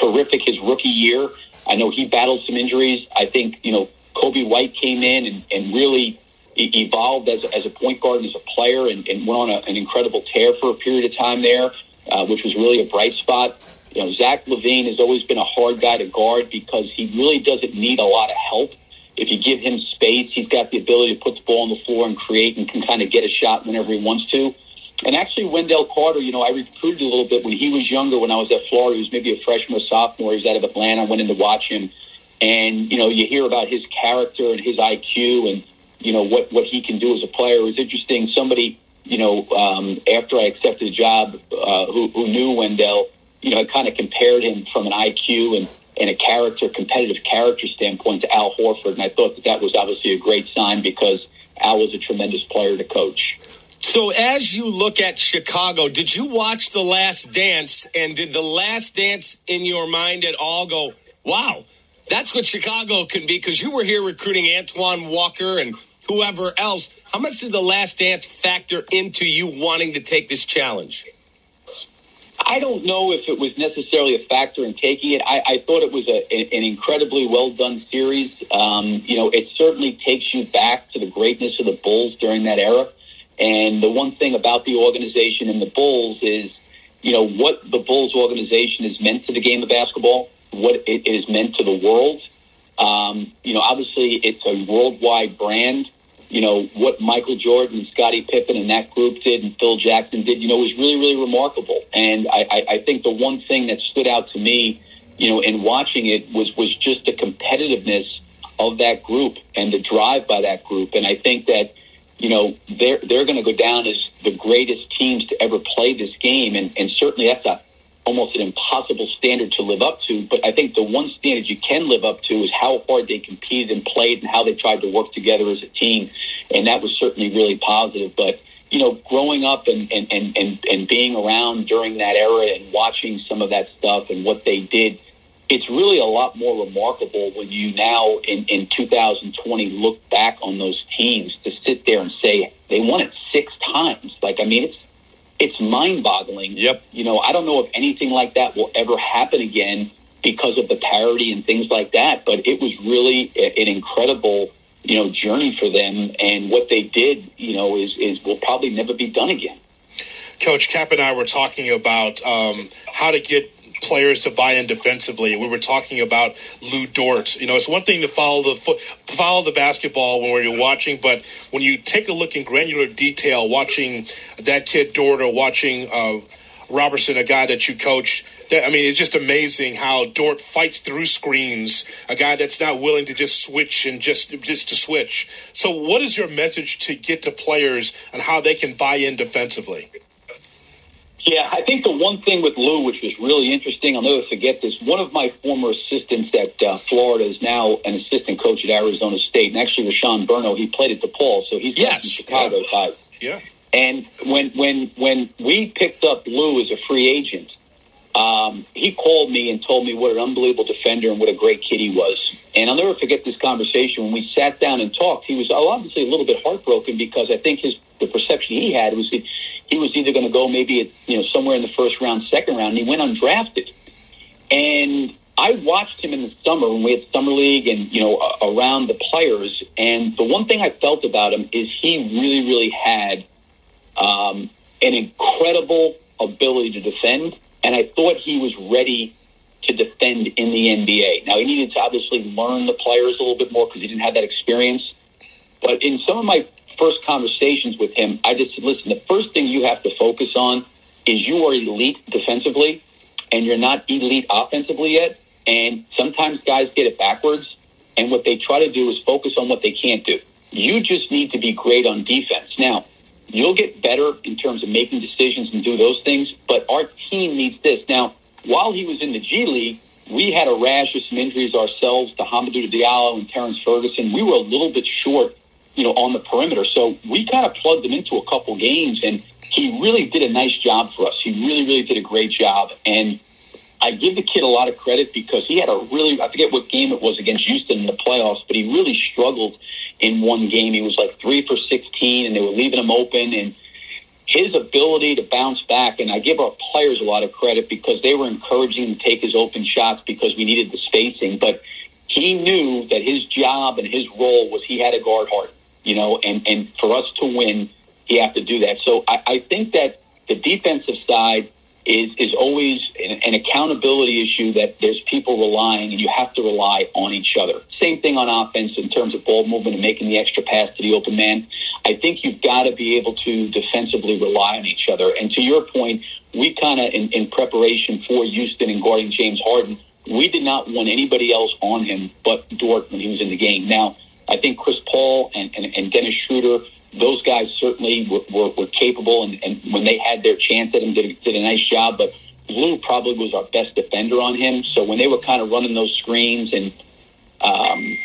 terrific his rookie year. I know he battled some injuries. I think, you know, Coby White came in and, and really evolved as, as a point guard and as a player, and, and went on a, an incredible tear for a period of time there, uh, which was really a bright spot. You know, Zach LaVine has always been a hard guy to guard because he really doesn't need a lot of help. If you give him space, he's got the ability to put the ball on the floor and create, and can kind of get a shot whenever he wants to. And actually, Wendell Carter, you know, I recruited a little bit when he was younger, when I was at Florida. He was maybe a freshman or sophomore. He was out of Atlanta. I went in to watch him. And, you know, you hear about his character and his I Q and, you know, what, what he can do as a player. It was interesting. Somebody you know, um, after I accepted the job, uh, who, who knew Wendell, you know, I kind of compared him from an I Q and, and a character, competitive character standpoint to Al Horford. And I thought that that was obviously a great sign because Al was a tremendous player to coach. So as you look at Chicago, did you watch The Last Dance? And did The Last Dance in your mind at all go, wow, that's what Chicago can be? Because you were here recruiting Antoine Walker and whoever else. How much did The Last Dance factor into you wanting to take this challenge? I don't know if it was necessarily a factor in taking it. I, I thought it was a, an incredibly well-done series. Um, you know, it certainly takes you back to the greatness of the Bulls during that era. And the one thing about the organization and the Bulls is, you know, what the Bulls organization is meant to the game of basketball, what it is meant to the world. Um, you know, obviously, it's a worldwide brand. You know, what Michael Jordan and Scottie Pippen and that group did and Phil Jackson did, you know, was really, really remarkable. And I, I, I think the one thing that stood out to me, you know, in watching it was, was just the competitiveness of that group and the drive by that group. And I think that, you know, they're, they're going to go down as the greatest teams to ever play this game. And, and certainly that's a, almost an impossible standard to live up to. But I think the one standard you can live up to is how hard they competed and played and how they tried to work together as a team. And that was certainly really positive. But, you know, growing up and, and, and, and, and being around during that era and watching some of that stuff and what they did, it's really a lot more remarkable when you now in, in two thousand twenty look back on those teams to sit there and say they won it six times. Like, I mean, it's, It's mind-boggling. Yep. You know, I don't know if anything like that will ever happen again because of the parity and things like that. But it was really an incredible, you know, journey for them. And what they did, you know, is, is will probably never be done again. Coach Cap and I were talking about um, how to get players to buy in defensively. We were talking about Lu Dort. You know, it's one thing to follow the fo- follow the basketball when you're watching, but when you take a look in granular detail, watching that kid Dort or watching uh, Robertson, a guy that you coached, that, I mean, it's just amazing how Dort fights through screens, a guy that's not willing to just switch and just just to switch. So what is your message to get to players on how they can buy in defensively? Yeah, I think the one thing with Lou, which was really interesting, I'll never forget this. One of my former assistants at uh, Florida is now an assistant coach at Arizona State. And actually, Rashawn Burno, he played at DePaul, so he's yes. from Chicago yeah. type. Yeah. And when when when we picked up Lou as a free agent, um, he called me and told me what an unbelievable defender and what a great kid he was. And I'll never forget this conversation. When we sat down and talked, he was obviously a little bit heartbroken because I think his the perception he had was that he was either going to go maybe, you know, somewhere in the first round, second round, and he went undrafted. And I watched him in the summer when we had summer league and, you know, around the players. And the one thing I felt about him is he really, really had um, an incredible ability to defend. And I thought he was ready to defend in the N B A. Now, he needed to obviously learn the players a little bit more because he didn't have that experience. But in some of my first conversations with him, I just said, listen, the first thing you have to focus on is you are elite defensively and you're not elite offensively yet. And sometimes guys get it backwards. And what they try to do is focus on what they can't do. You just need to be great on defense. Now, you'll get better in terms of making decisions and do those things, but our team needs this. Now, while he was in the G League, we had a rash of some injuries ourselves to Hamidou Diallo and Terrence Ferguson. We were a little bit short, you know, on the perimeter. So we kind of plugged him into a couple games, and he really did a nice job for us. He really, really did a great job. And I give the kid a lot of credit because he had a really, I forget what game it was against Houston in the playoffs, but he really struggled in one game. He was like three for sixteen, and they were leaving him open. And his ability to bounce back, and I give our players a lot of credit because they were encouraging him to take his open shots because we needed the spacing. But he knew that his job and his role was he had to guard hard. You know, and, and for us to win, you have to do that. So I, I think that the defensive side is, is always an, an accountability issue that there's people relying, and you have to rely on each other. Same thing on offense in terms of ball movement and making the extra pass to the open man. I think you've got to be able to defensively rely on each other. And to your point, we kind of, in, in preparation for Houston and guarding James Harden, we did not want anybody else on him but Dort when he was in the game. Now, I think Chris Paul and, and, and Dennis Schroeder, those guys certainly were, were, were capable, and, and when they had their chance at him, did, did a nice job. But Lou probably was our best defender on him. So when they were kind of running those screens and um,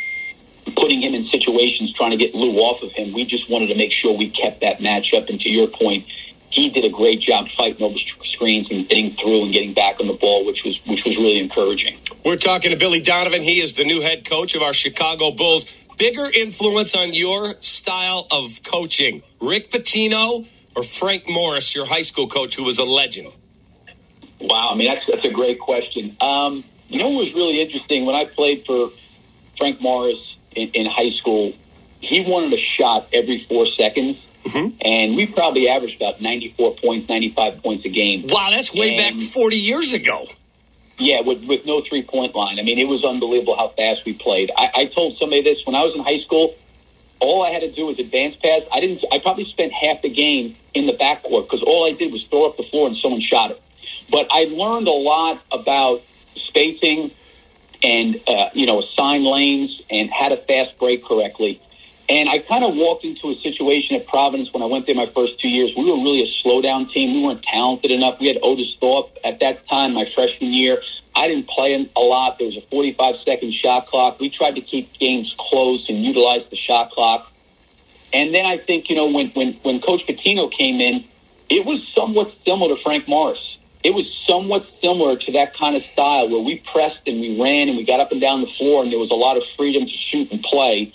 putting him in situations, trying to get Lou off of him, we just wanted to make sure we kept that matchup. And to your point, he did a great job fighting over screens and getting through and getting back on the ball, which was which was really encouraging. We're talking to Billy Donovan. He is the new head coach of our Chicago Bulls. Bigger influence on your style of coaching, Rick Pitino or Frank Morris, your high school coach who was a legend? Wow, I mean, that's that's a great question. Um, you know what was really interesting? When I played for Frank Morris in, in high school, he wanted a shot every four seconds. Mm-hmm. And we probably averaged about ninety-four points, ninety-five points a game. Wow, that's way and, back forty years ago. Yeah, with, with no three-point line. I mean, it was unbelievable how fast we played. I, I told somebody this when I was in high school. All I had to do was advance pass. I didn't. I probably spent half the game in the backcourt because all I did was throw up the floor and someone shot it. But I learned a lot about spacing and, uh, you know, assign lanes and how to fast break correctly. And I kind of walked into a situation at Providence when I went there my first two years. We were really a slow-down team. We weren't talented enough. We had Otis Thorpe at that time, my freshman year. I didn't play a lot. There was a forty-five second shot clock. We tried to keep games close and utilize the shot clock. And then I think, you know, when, when, when Coach Pitino came in, it was somewhat similar to Frank Morris. It was somewhat similar to that kind of style where we pressed and we ran and we got up and down the floor and there was a lot of freedom to shoot and play.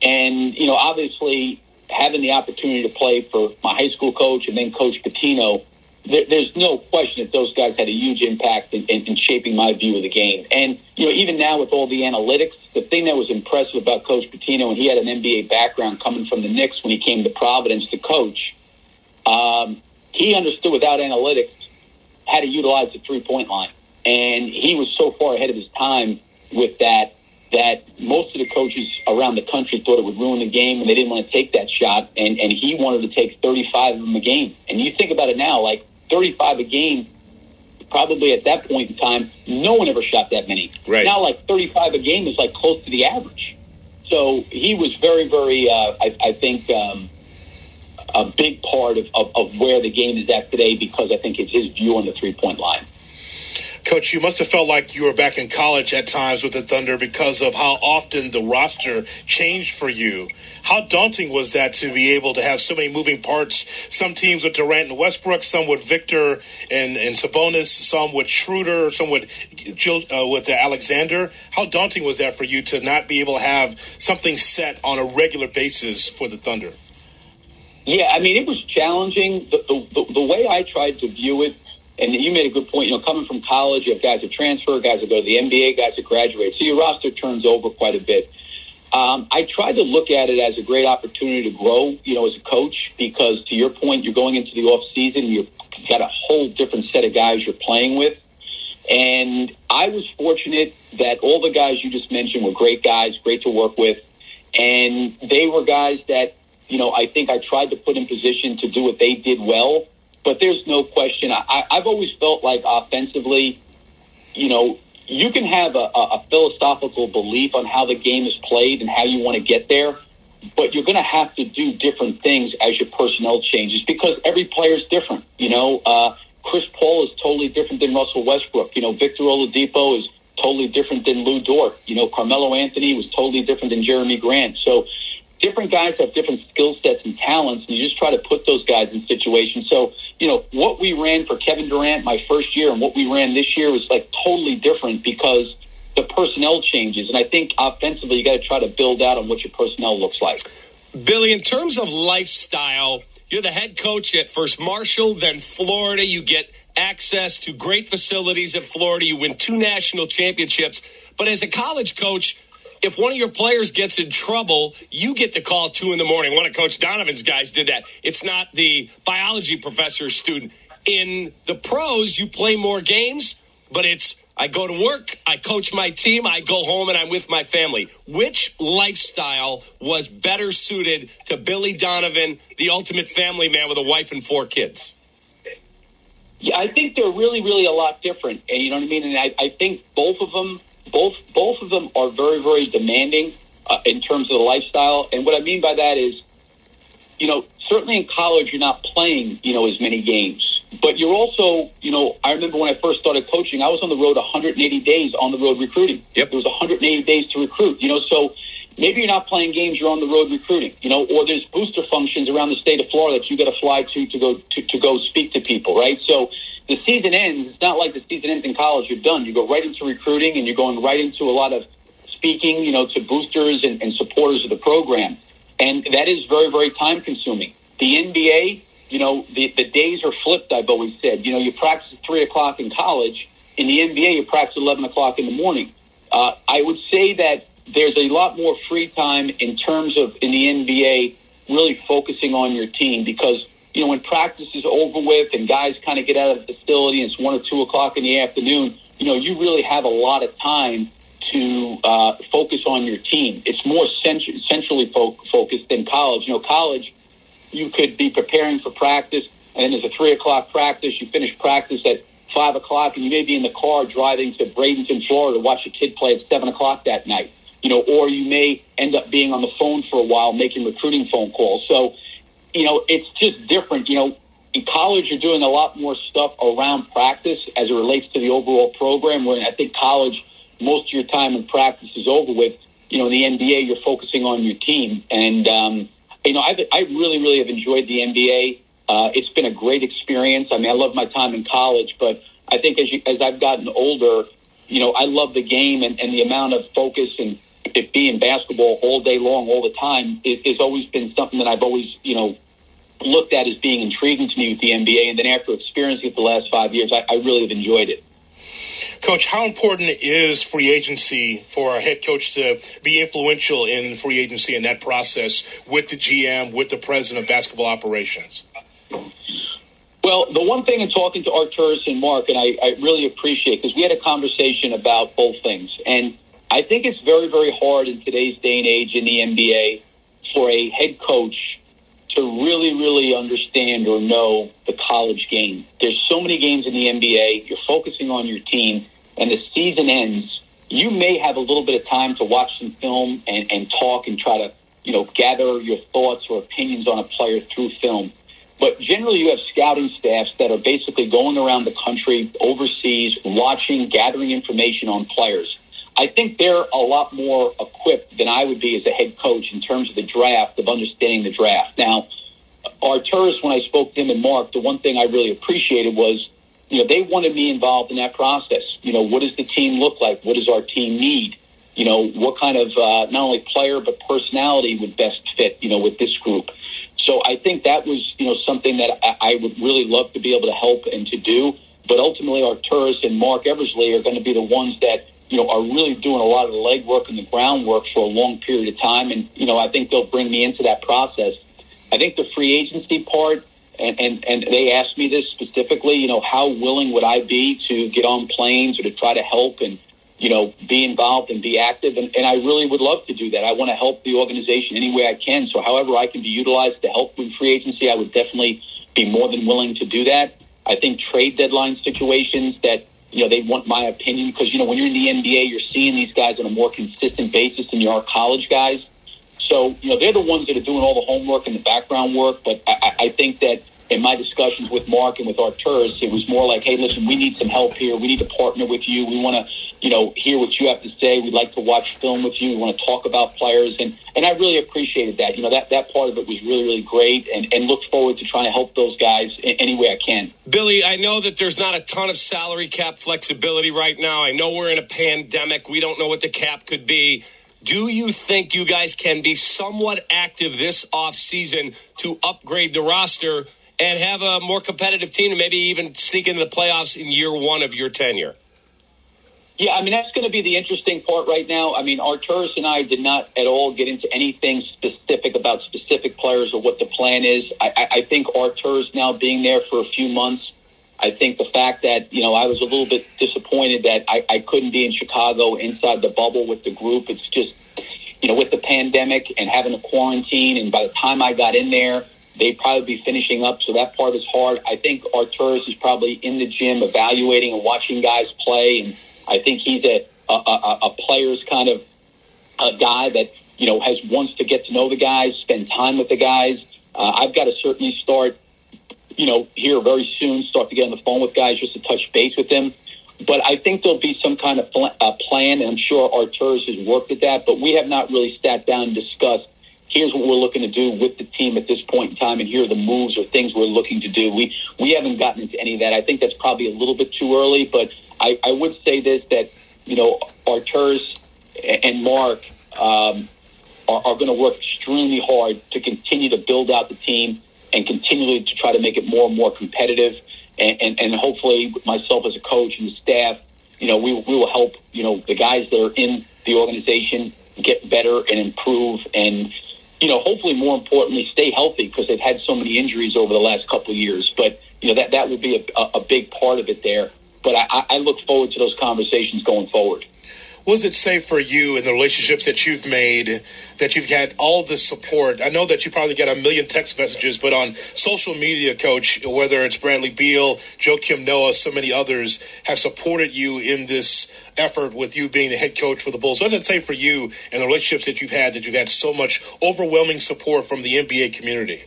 And, you know, obviously having the opportunity to play for my high school coach and then Coach Pitino, there, there's no question that those guys had a huge impact in, in, in shaping my view of the game. And, you know, even now with all the analytics, the thing that was impressive about Coach Pitino, and he had an N B A background coming from the Knicks when he came to Providence to coach, um, he understood without analytics how to utilize the three-point line. And he was so far ahead of his time with that, that most of the coaches around the country thought it would ruin the game and they didn't want to take that shot. And, and he wanted to take thirty-five of them a game. And you think about it now, like thirty-five a game, probably at that point in time, no one ever shot that many. Right. Now, like thirty-five a game is like close to the average. So he was very, very, uh, I, I think, um, a big part of, of, of where the game is at today because I think it's his view on the three-point line. Coach, you must have felt like you were back in college at times with the Thunder because of how often the roster changed for you. How daunting was that to be able to have so many moving parts? Some teams with Durant and Westbrook, some with Victor and, and Sabonis, some with Schroeder, some with uh, with Alexander. How daunting was that for you to not be able to have something set on a regular basis for the Thunder? Yeah, I mean, it was challenging. The, the, the way I tried to view it, and you made a good point, you know, coming from college, you have guys that transfer, guys that go to the N B A, guys that graduate. So your roster turns over quite a bit. Um, I tried to look at it as a great opportunity to grow, you know, as a coach, because to your point, you're going into the offseason, you've got a whole different set of guys you're playing with. And I was fortunate that all the guys you just mentioned were great guys, great to work with. And they were guys that, you know, I think I tried to put in position to do what they did well. But there's no question. I, I've always felt like offensively, you know, you can have a, a philosophical belief on how the game is played and how you want to get there, but you're going to have to do different things as your personnel changes because every player is different. You know, uh, Chris Paul is totally different than Russell Westbrook. You know, Victor Oladipo is totally different than Lu Dort. You know, Carmelo Anthony was totally different than Jeremy Grant. So different guys have different skill sets and talents, and you just try to put those guys in situations. So, you know, what we ran for Kevin Durant my first year and what we ran this year was, like, totally different because the personnel changes. And I think offensively you got to try to build out on what your personnel looks like. Billy, in terms of lifestyle, you're the head coach at first Marshall, then Florida. You get access to great facilities at Florida. You win two national championships. But as a college coach, if one of your players gets in trouble, you get the call two in the morning. One of Coach Donovan's guys did that. It's not the biology professor's student. In the pros, you play more games, but it's I go to work, I coach my team, I go home, and I'm with my family. Which lifestyle was better suited to Billy Donovan, the ultimate family man with a wife and four kids? Yeah, I think they're really, really a lot different. And you know what I mean? And I, I think both of them, Both both of them are very, very demanding. uh, in terms of the lifestyle. And what I mean by that is, you know, certainly in college you're not playing, you know, as many games, but you're also, you know, I remember when I first started coaching, I was on the road one hundred eighty days on the road recruiting. Yep. There was one hundred eighty days to recruit, you know, so maybe you're not playing games, you're on the road recruiting, you know, or there's booster functions around the state of Florida that you got to fly to to go to, to go speak to people, right? So the season ends. It's not like the season ends in college. You're done. You go right into recruiting, and you're going right into a lot of speaking, you know, to boosters and, and supporters of the program. And that is very, very time-consuming. The N B A, you know, the, the days are flipped, I've always said. You know, you practice at three o'clock in college. In the N B A, you practice at eleven o'clock in the morning. Uh, I would say that there's a lot more free time in terms of, in the N B A, really focusing on your team, because, you know, when practice is over with and guys kind of get out of the facility and it's one or two o'clock in the afternoon, you know, you really have a lot of time to uh, focus on your team. It's more centr- centrally fo- focused than college. You know, college, you could be preparing for practice, and then there's a three o'clock practice. You finish practice at five o'clock, and you may be in the car driving to Bradenton, Florida, to watch a kid play at seven o'clock that night. You know, or you may end up being on the phone for a while making recruiting phone calls. So, you know, it's just different. You know, in college, you're doing a lot more stuff around practice as it relates to the overall program, where I think college, most of your time in practice is over with. You know, in the N B A, you're focusing on your team. And, um, you know, I've, I really, really have enjoyed the N B A. Uh, it's been a great experience. I mean, I love my time in college, but I think as you, as I've gotten older, you know, I love the game, and, and the amount of focus and it being basketball all day long, all the time, it, it's always been something that I've always, you know, looked at as being intriguing to me with the N B A. And then after experiencing it the last five years, I, I really have enjoyed it. Coach, how important is free agency for a head coach to be influential in free agency in that process with the G M, with the president of basketball operations? Well, the one thing in talking to Arturas and Mark, and I, I really appreciate, because we had a conversation about both things, and I think it's very, very hard in today's day and age in the N B A for a head coach to really, really understand or know the college game. There's so many games in the N B A. You're focusing on your team, and the season ends. You may have a little bit of time to watch some film and, and talk and try to, you know, gather your thoughts or opinions on a player through film. But generally, you have scouting staffs that are basically going around the country, overseas, watching, gathering information on players. I think they're a lot more equipped than I would be as a head coach in terms of the draft, of understanding the draft. Now, Arturas, when I spoke to him and Mark, the one thing I really appreciated was, you know, they wanted me involved in that process. You know, what does the team look like? What does our team need? You know, what kind of uh, not only player but personality would best fit, you know, with this group? So I think that was, you know, something that I, I would really love to be able to help and to do. But ultimately, Arturas and Mark Eversley are going to be the ones that, you know, are really doing a lot of the legwork and the groundwork for a long period of time. And, you know, I think they'll bring me into that process. I think the free agency part, and, and, and they asked me this specifically, you know, how willing would I be to get on planes or to try to help and, you know, be involved and be active? And, and I really would love to do that. I want to help the organization any way I can. So however I can be utilized to help with free agency, I would definitely be more than willing to do that. I think trade deadline situations that, you know, they want my opinion because, you know, when you're in the N B A, you're seeing these guys on a more consistent basis than you are college guys. So, you know, they're the ones that are doing all the homework and the background work. But I, I think that in my discussions with Mark and with Arturas, it was more like, hey, listen, we need some help here. We need to partner with you. We want to, you know, hear what you have to say. We'd like to watch film with you. We want to talk about players. And, and I really appreciated that. You know, that, that part of it was really, really great, and, and look forward to trying to help those guys in any way I can. Billy, I know that there's not a ton of salary cap flexibility right now. I know we're in a pandemic. We don't know what the cap could be. Do you think you guys can be somewhat active this offseason to upgrade the roster and have a more competitive team and maybe even sneak into the playoffs in year one of your tenure? Yeah, I mean, that's going to be the interesting part right now. I mean, Arturas and I did not at all get into anything specific about specific players or what the plan is. I, I think Arturas now being there for a few months, I think the fact that, you know, I was a little bit disappointed that I, I couldn't be in Chicago inside the bubble with the group. It's just, you know, with the pandemic and having a quarantine, and by the time I got in there, they'd probably be finishing up, so that part is hard. I think Arturas is probably in the gym evaluating and watching guys play, and I think he's a, a, a, a player's kind of a guy that you know, has wants to get to know the guys, spend time with the guys. Uh, I've got to certainly start, you know, here very soon, start to get on the phone with guys just to touch base with them. But I think there'll be some kind of fl- uh, plan, and I'm sure Arturas has worked at that. But we have not really sat down and discussed, here's what we're looking to do with the team at this point in time, and here are the moves or things we're looking to do. We we haven't gotten into any of that. I think that's probably a little bit too early, but I, I would say this, that, you know, Arturas and Mark um, are, are going to work extremely hard to continue to build out the team and continually to try to make it more and more competitive. And, and, and hopefully myself as a coach and the staff, you know, we, we will help, you know, the guys that are in the organization get better and improve and, you know, hopefully more importantly, stay healthy because they've had so many injuries over the last couple of years. But, you know, that, that would be a, a big part of it there. But I, I look forward to those conversations going forward. Was it safe for you in the relationships that you've made, that you've had all this support? I know that you probably got a million text messages, but on social media, Coach, whether it's Bradley Beal, Joakim Noah, so many others have supported you in this effort with you being the head coach for the Bulls. What does it say for you and the relationships that you've had, that you've had so much overwhelming support from the N B A community?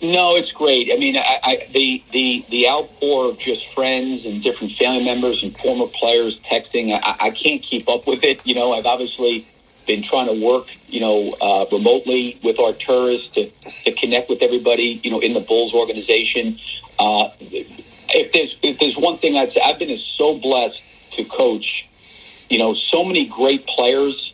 No, it's great. I mean, I, I, the, the the outpour of just friends and different family members and former players texting, I, I can't keep up with it. You know, I've obviously been trying to work, you know, uh, remotely with Arturas to, to connect with everybody, you know, in the Bulls organization. Uh, if there's if there's one thing I'd say, I've been so blessed to coach, you know, so many great players.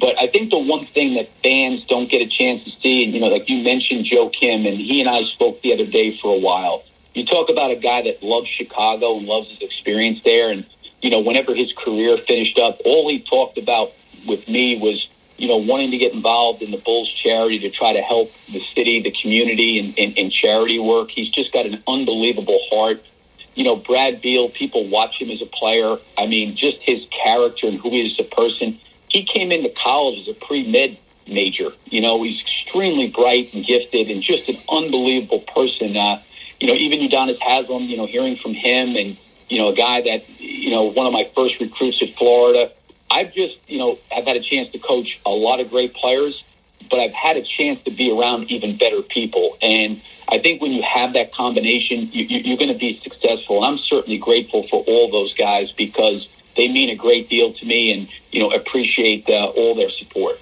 But I think the one thing that fans don't get a chance to see, and, you know, like you mentioned Joakim, and he and I spoke the other day for a while. You talk about a guy that loves Chicago and loves his experience there. And, you know, whenever his career finished up, all he talked about with me was, you know, wanting to get involved in the Bulls charity to try to help the city, the community, and, and, and charity work. He's just got an unbelievable heart. You know, Brad Beal, people watch him as a player. I mean, just his character and who he is as a person. He came into college as a pre-med major. You know, he's extremely bright and gifted and just an unbelievable person. Uh, you know, even Udonis Haslem, you know, hearing from him and, you know, a guy that, you know, one of my first recruits at Florida. I've just, you know, I've had a chance to coach a lot of great players, but I've had a chance to be around even better people. And I think when you have that combination, you, you, you're going to be successful. And I'm certainly grateful for all those guys because they mean a great deal to me and, you know, appreciate uh, all their support.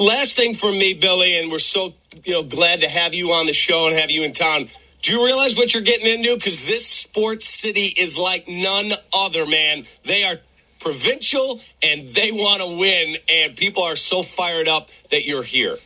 Last thing from me, Billy, and we're so, you know, glad to have you on the show and have you in town. Do you realize what you're getting into? Because this sports city is like none other, man. They are provincial and they want to win, and people are so fired up that you're here.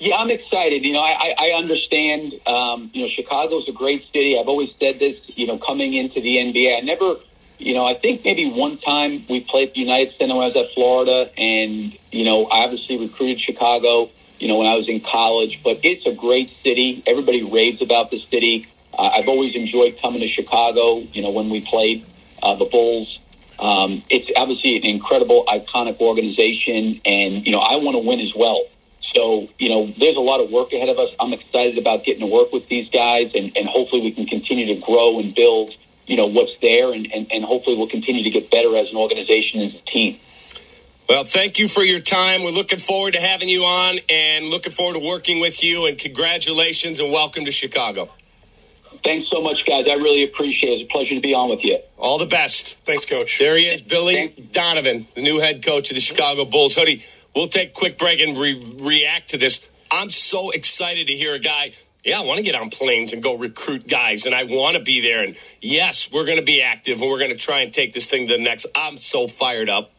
Yeah, I'm excited. You know, I, I understand, um, you know, Chicago's a great city. I've always said this, you know, coming into the N B A. I never... You know, I think maybe one time we played at the United Center when I was at Florida, and, you know, I obviously recruited Chicago, you know, when I was in college. But it's a great city. Everybody raves about the city. Uh, I've always enjoyed coming to Chicago, you know, when we played uh, the Bulls. Um, it's obviously an incredible, iconic organization, and, you know, I want to win as well. So, you know, there's a lot of work ahead of us. I'm excited about getting to work with these guys, and, and hopefully we can continue to grow and build, you know, what's there, and, and, and hopefully we'll continue to get better as an organization, as a team. Well, thank you for your time. We're looking forward to having you on and looking forward to working with you, and congratulations and welcome to Chicago. Thanks so much, guys. I really appreciate it. It's a pleasure to be on with you. All the best. Thanks, Coach. There he is, Billy Thanks. Donovan, the new head coach of the Chicago Bulls. Hoodie, we'll take a quick break and re- react to this. I'm so excited to hear a guy... Yeah, I want to get on planes and go recruit guys, and I want to be there. And, yes, we're going to be active, and we're going to try and take this thing to the next. I'm so fired up.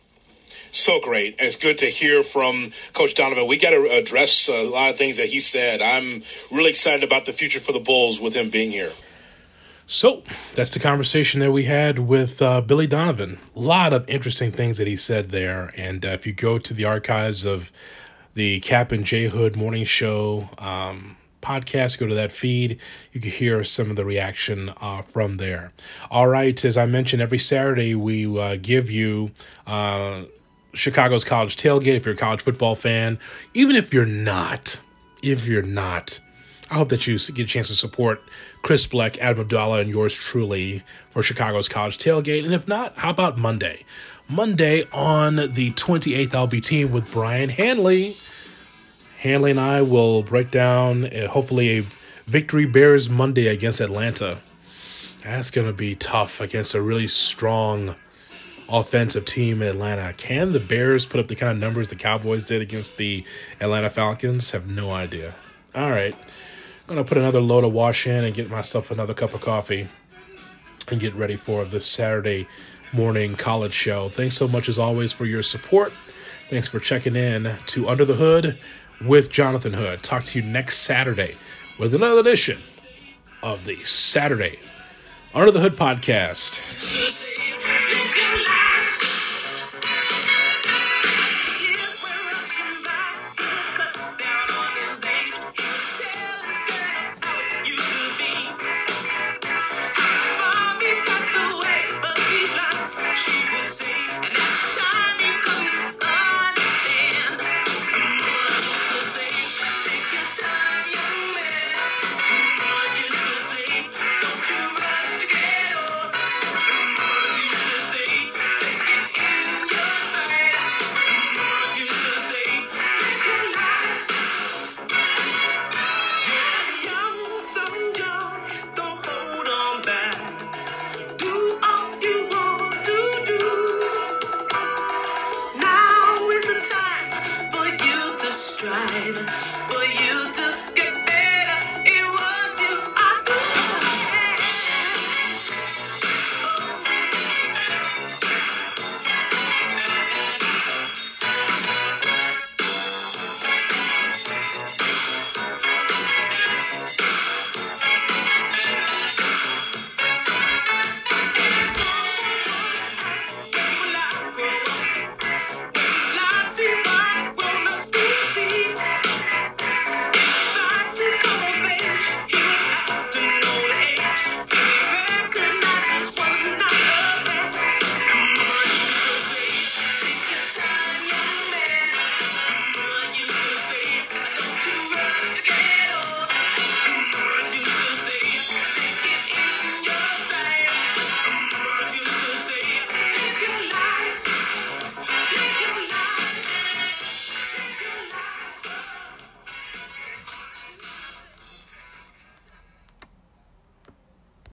So great. It's good to hear from Coach Donovan. We got to address a lot of things that he said. I'm really excited about the future for the Bulls with him being here. So that's the conversation that we had with uh, Billy Donovan. A lot of interesting things that he said there. And uh, if you go to the archives of the Cap and J Hood morning show um, – podcast, go to that feed. You can hear some of the reaction uh, from there. All right, as I mentioned, every Saturday we uh, give you uh, Chicago's College Tailgate. If you're a college football fan, even if you're not, if you're not, I hope that you get a chance to support Chris Black, Adam Abdullah, and yours truly for Chicago's College Tailgate. And if not, how about Monday? Monday on the twenty-eighth, I'll be teamed with Brian Hanley. Hanley and I will break down, uh, hopefully, a victory Bears Monday against Atlanta. That's going to be tough against a really strong offensive team in Atlanta. Can the Bears put up the kind of numbers the Cowboys did against the Atlanta Falcons? Have no idea. All right. I'm going to put another load of wash in and get myself another cup of coffee and get ready for this Saturday morning college show. Thanks so much, as always, for your support. Thanks for checking in to Under the Hood with Jonathan Hood. Talk to you next Saturday with another edition of the Saturday Under the Hood podcast.